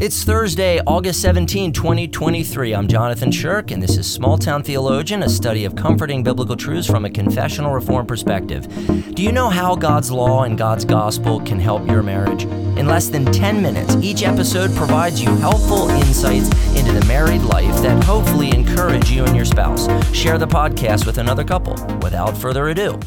It's Thursday, August 17, 2023. I'm Jonathan Shirk, and this is Small Town Theologian, a study of comforting biblical truths from a confessional reform perspective. Do you know how God's law and God's gospel can help your marriage? In less than 10 minutes, each episode provides you helpful insights into the married life that hopefully encourage you and your spouse. Share the podcast with another couple. Without further ado.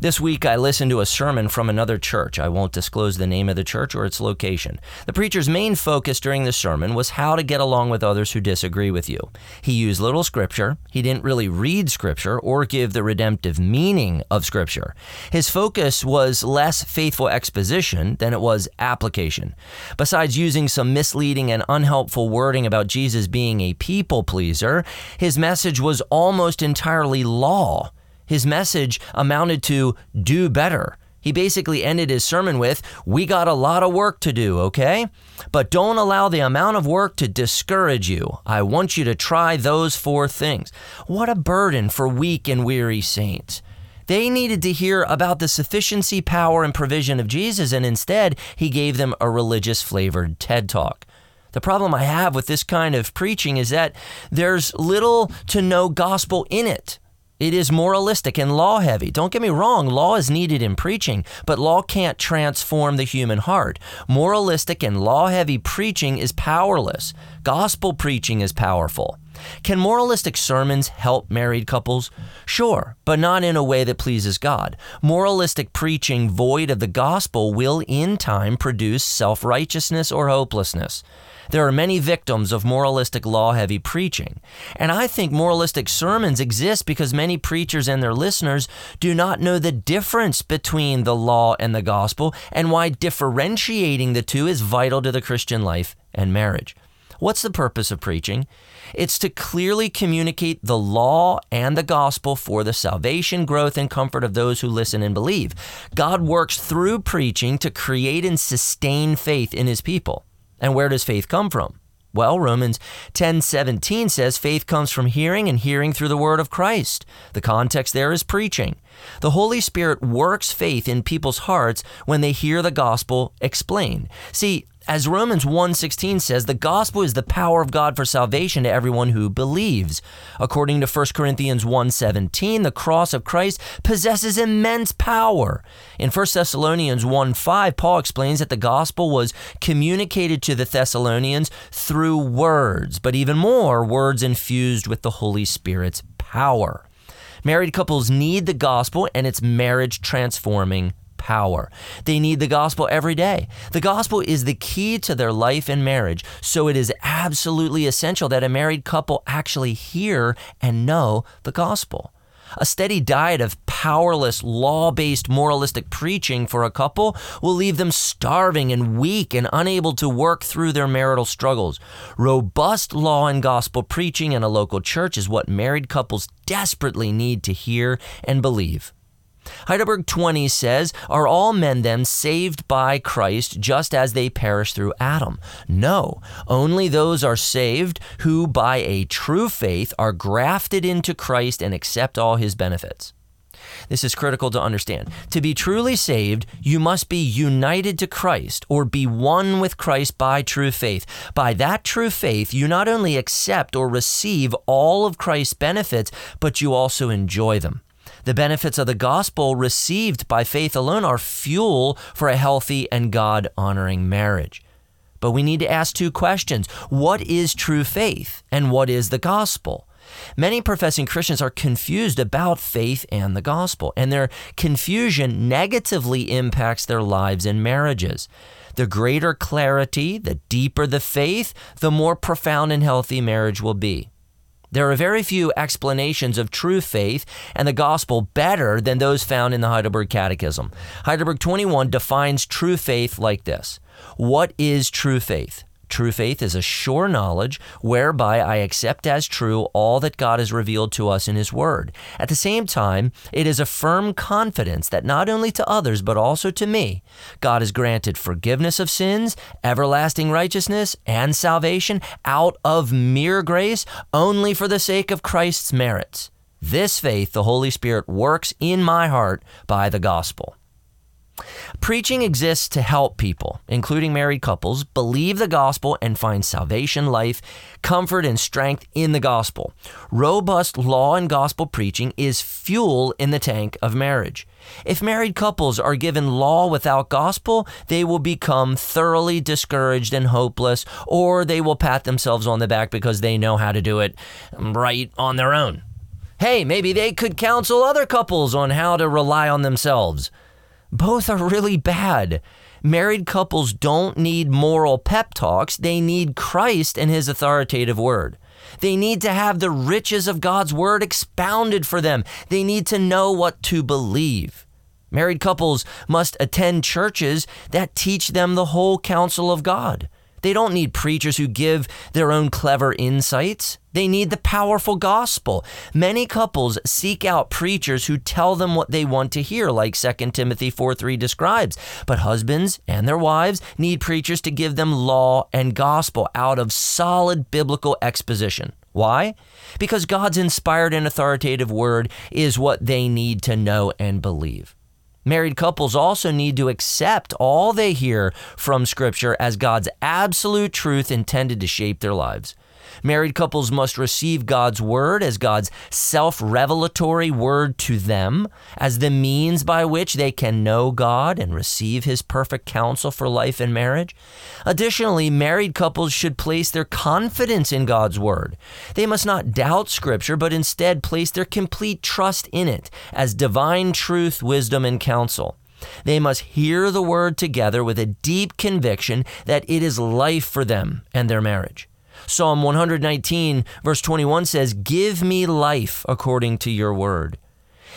This week, I listened to a sermon from another church. I won't disclose the name of the church or its location. The preacher's main focus during the sermon was how to get along with others who disagree with you. He used little scripture. He didn't really read scripture or give the redemptive meaning of scripture. His focus was less faithful exposition than it was application. Besides using some misleading and unhelpful wording about Jesus being a people pleaser, his message was almost entirely law. His message amounted to do better. He basically ended his sermon with, we got a lot of work to do, okay? But don't allow the amount of work to discourage you. I want you to try those four things. What a burden for weak and weary saints. They needed to hear about the sufficiency, power, and provision of Jesus, and instead, he gave them a religious-flavored TED Talk. The problem I have with this kind of preaching is that there's little to no gospel in it. It is moralistic and law-heavy. Don't get me wrong, law is needed in preaching, but law can't transform the human heart. Moralistic and law-heavy preaching is powerless. Gospel preaching is powerful. Can moralistic sermons help married couples? Sure, but not in a way that pleases God. Moralistic preaching void of the gospel will in time produce self-righteousness or hopelessness. There are many victims of moralistic law-heavy preaching, and I think moralistic sermons exist because many preachers and their listeners do not know the difference between the law and the gospel and why differentiating the two is vital to the Christian life and marriage. What's the purpose of preaching? It's to clearly communicate the law and the gospel for the salvation, growth, and comfort of those who listen and believe. God works through preaching to create and sustain faith in his people. And where does faith come from? Well, Romans 10:17 says faith comes from hearing and hearing through the word of Christ. The context there is preaching. The Holy Spirit works faith in people's hearts when they hear the gospel explained. See, as Romans 1:16 says, the gospel is the power of God for salvation to everyone who believes. According to 1 Corinthians 1:17, the cross of Christ possesses immense power. In 1 Thessalonians 1:5, Paul explains that the gospel was communicated to the Thessalonians through words, but even more, words infused with the Holy Spirit's power. Married couples need the gospel and its marriage-transforming power. They need the gospel every day. The gospel is the key to their life and marriage, so it is absolutely essential that a married couple actually hear and know the gospel. A steady diet of powerless, law-based, moralistic preaching for a couple will leave them starving and weak and unable to work through their marital struggles. Robust law and gospel preaching in a local church is what married couples desperately need to hear and believe. Heidelberg 20 says, are all men then saved by Christ just as they perished through Adam? No, only those are saved who by a true faith are grafted into Christ and accept all his benefits. This is critical to understand. To be truly saved, you must be united to Christ or be one with Christ by true faith. By that true faith, you not only accept or receive all of Christ's benefits, but you also enjoy them. The benefits of the gospel received by faith alone are fuel for a healthy and God-honoring marriage. But we need to ask two questions. What is true faith and what is the gospel? Many professing Christians are confused about faith and the gospel, and their confusion negatively impacts their lives and marriages. The greater clarity, the deeper the faith, the more profound and healthy marriage will be. There are very few explanations of true faith and the gospel better than those found in the Heidelberg Catechism. Heidelberg 21 defines true faith like this. What is true faith? True faith is a sure knowledge whereby I accept as true all that God has revealed to us in his word. At the same time, it is a firm confidence that not only to others, but also to me, God has granted forgiveness of sins, everlasting righteousness, and salvation out of mere grace only for the sake of Christ's merits. This faith, the Holy Spirit works in my heart by the gospel. Preaching exists to help people, including married couples, believe the gospel and find salvation, life, comfort, and strength in the gospel. Robust law and gospel preaching is fuel in the tank of marriage. If married couples are given law without gospel, they will become thoroughly discouraged and hopeless, or they will pat themselves on the back because they know how to do it right on their own. Hey, maybe they could counsel other couples on how to rely on themselves. Both are really bad. Married couples don't need moral pep talks. They need Christ and his authoritative word. They need to have the riches of God's word expounded for them. They need to know what to believe. Married couples must attend churches that teach them the whole counsel of God. They don't need preachers who give their own clever insights. They need the powerful gospel. Many couples seek out preachers who tell them what they want to hear, like 2 Timothy 4:3 describes. But husbands and their wives need preachers to give them law and gospel out of solid biblical exposition. Why? Because God's inspired and authoritative word is what they need to know and believe. Married couples also need to accept all they hear from Scripture as God's absolute truth intended to shape their lives. Married couples must receive God's word as God's self-revelatory word to them, as the means by which they can know God and receive his perfect counsel for life and marriage. Additionally, married couples should place their confidence in God's word. They must not doubt Scripture, but instead place their complete trust in it as divine truth, wisdom, and counsel. They must hear the word together with a deep conviction that it is life for them and their marriage. Psalm 119 verse 21 says, "Give me life according to your word."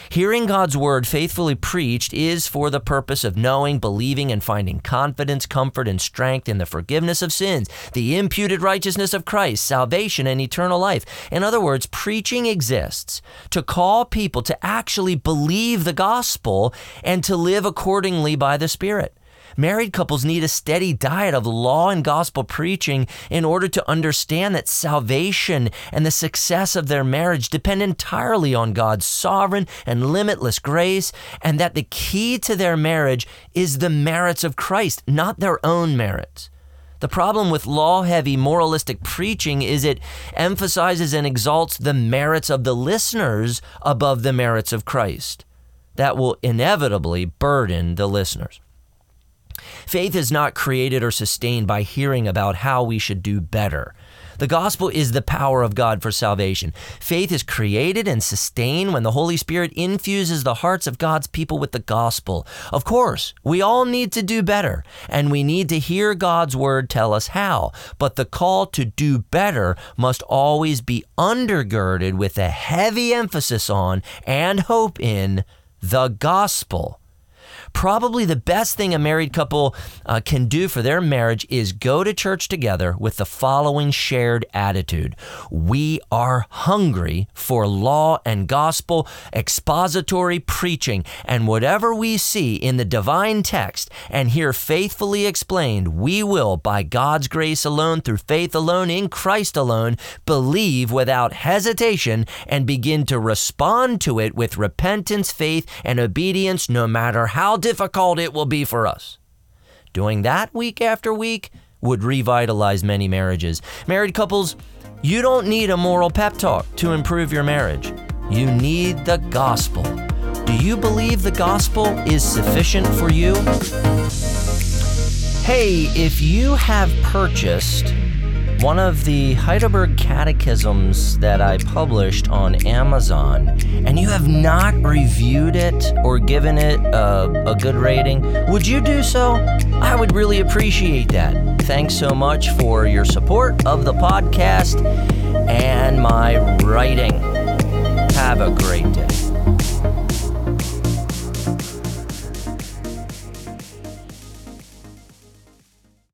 Hearing God's word faithfully preached is for the purpose of knowing, believing, and finding confidence, comfort, and strength in the forgiveness of sins, the imputed righteousness of Christ, salvation, and eternal life. In other words, preaching exists to call people to actually believe the gospel and to live accordingly by the Spirit. Married couples need a steady diet of law and gospel preaching in order to understand that salvation and the success of their marriage depend entirely on God's sovereign and limitless grace, and that the key to their marriage is the merits of Christ, not their own merits. The problem with law-heavy moralistic preaching is it emphasizes and exalts the merits of the listeners above the merits of Christ. That will inevitably burden the listeners. Faith is not created or sustained by hearing about how we should do better. The gospel is the power of God for salvation. Faith is created and sustained when the Holy Spirit infuses the hearts of God's people with the gospel. Of course, we all need to do better, and we need to hear God's word tell us how. But the call to do better must always be undergirded with a heavy emphasis on and hope in the gospel. Probably the best thing a married couple can do for their marriage is go to church together with the following shared attitude. We are hungry for law and gospel expository preaching, and whatever we see in the divine text and hear faithfully explained, we will, by God's grace alone, through faith alone, in Christ alone, believe without hesitation and begin to respond to it with repentance, faith, and obedience, no matter how difficult it will be for us. Doing that week after week would revitalize many marriages. Married couples, you don't need a moral pep talk to improve your marriage. You need the gospel. Do you believe the gospel is sufficient for you? Hey, if you have purchased one of the Heidelberg Catechisms that I published on Amazon, and you have not reviewed it or given it a good rating, would you do so? I would really appreciate that. Thanks so much for your support of the podcast and my writing. Have a great day.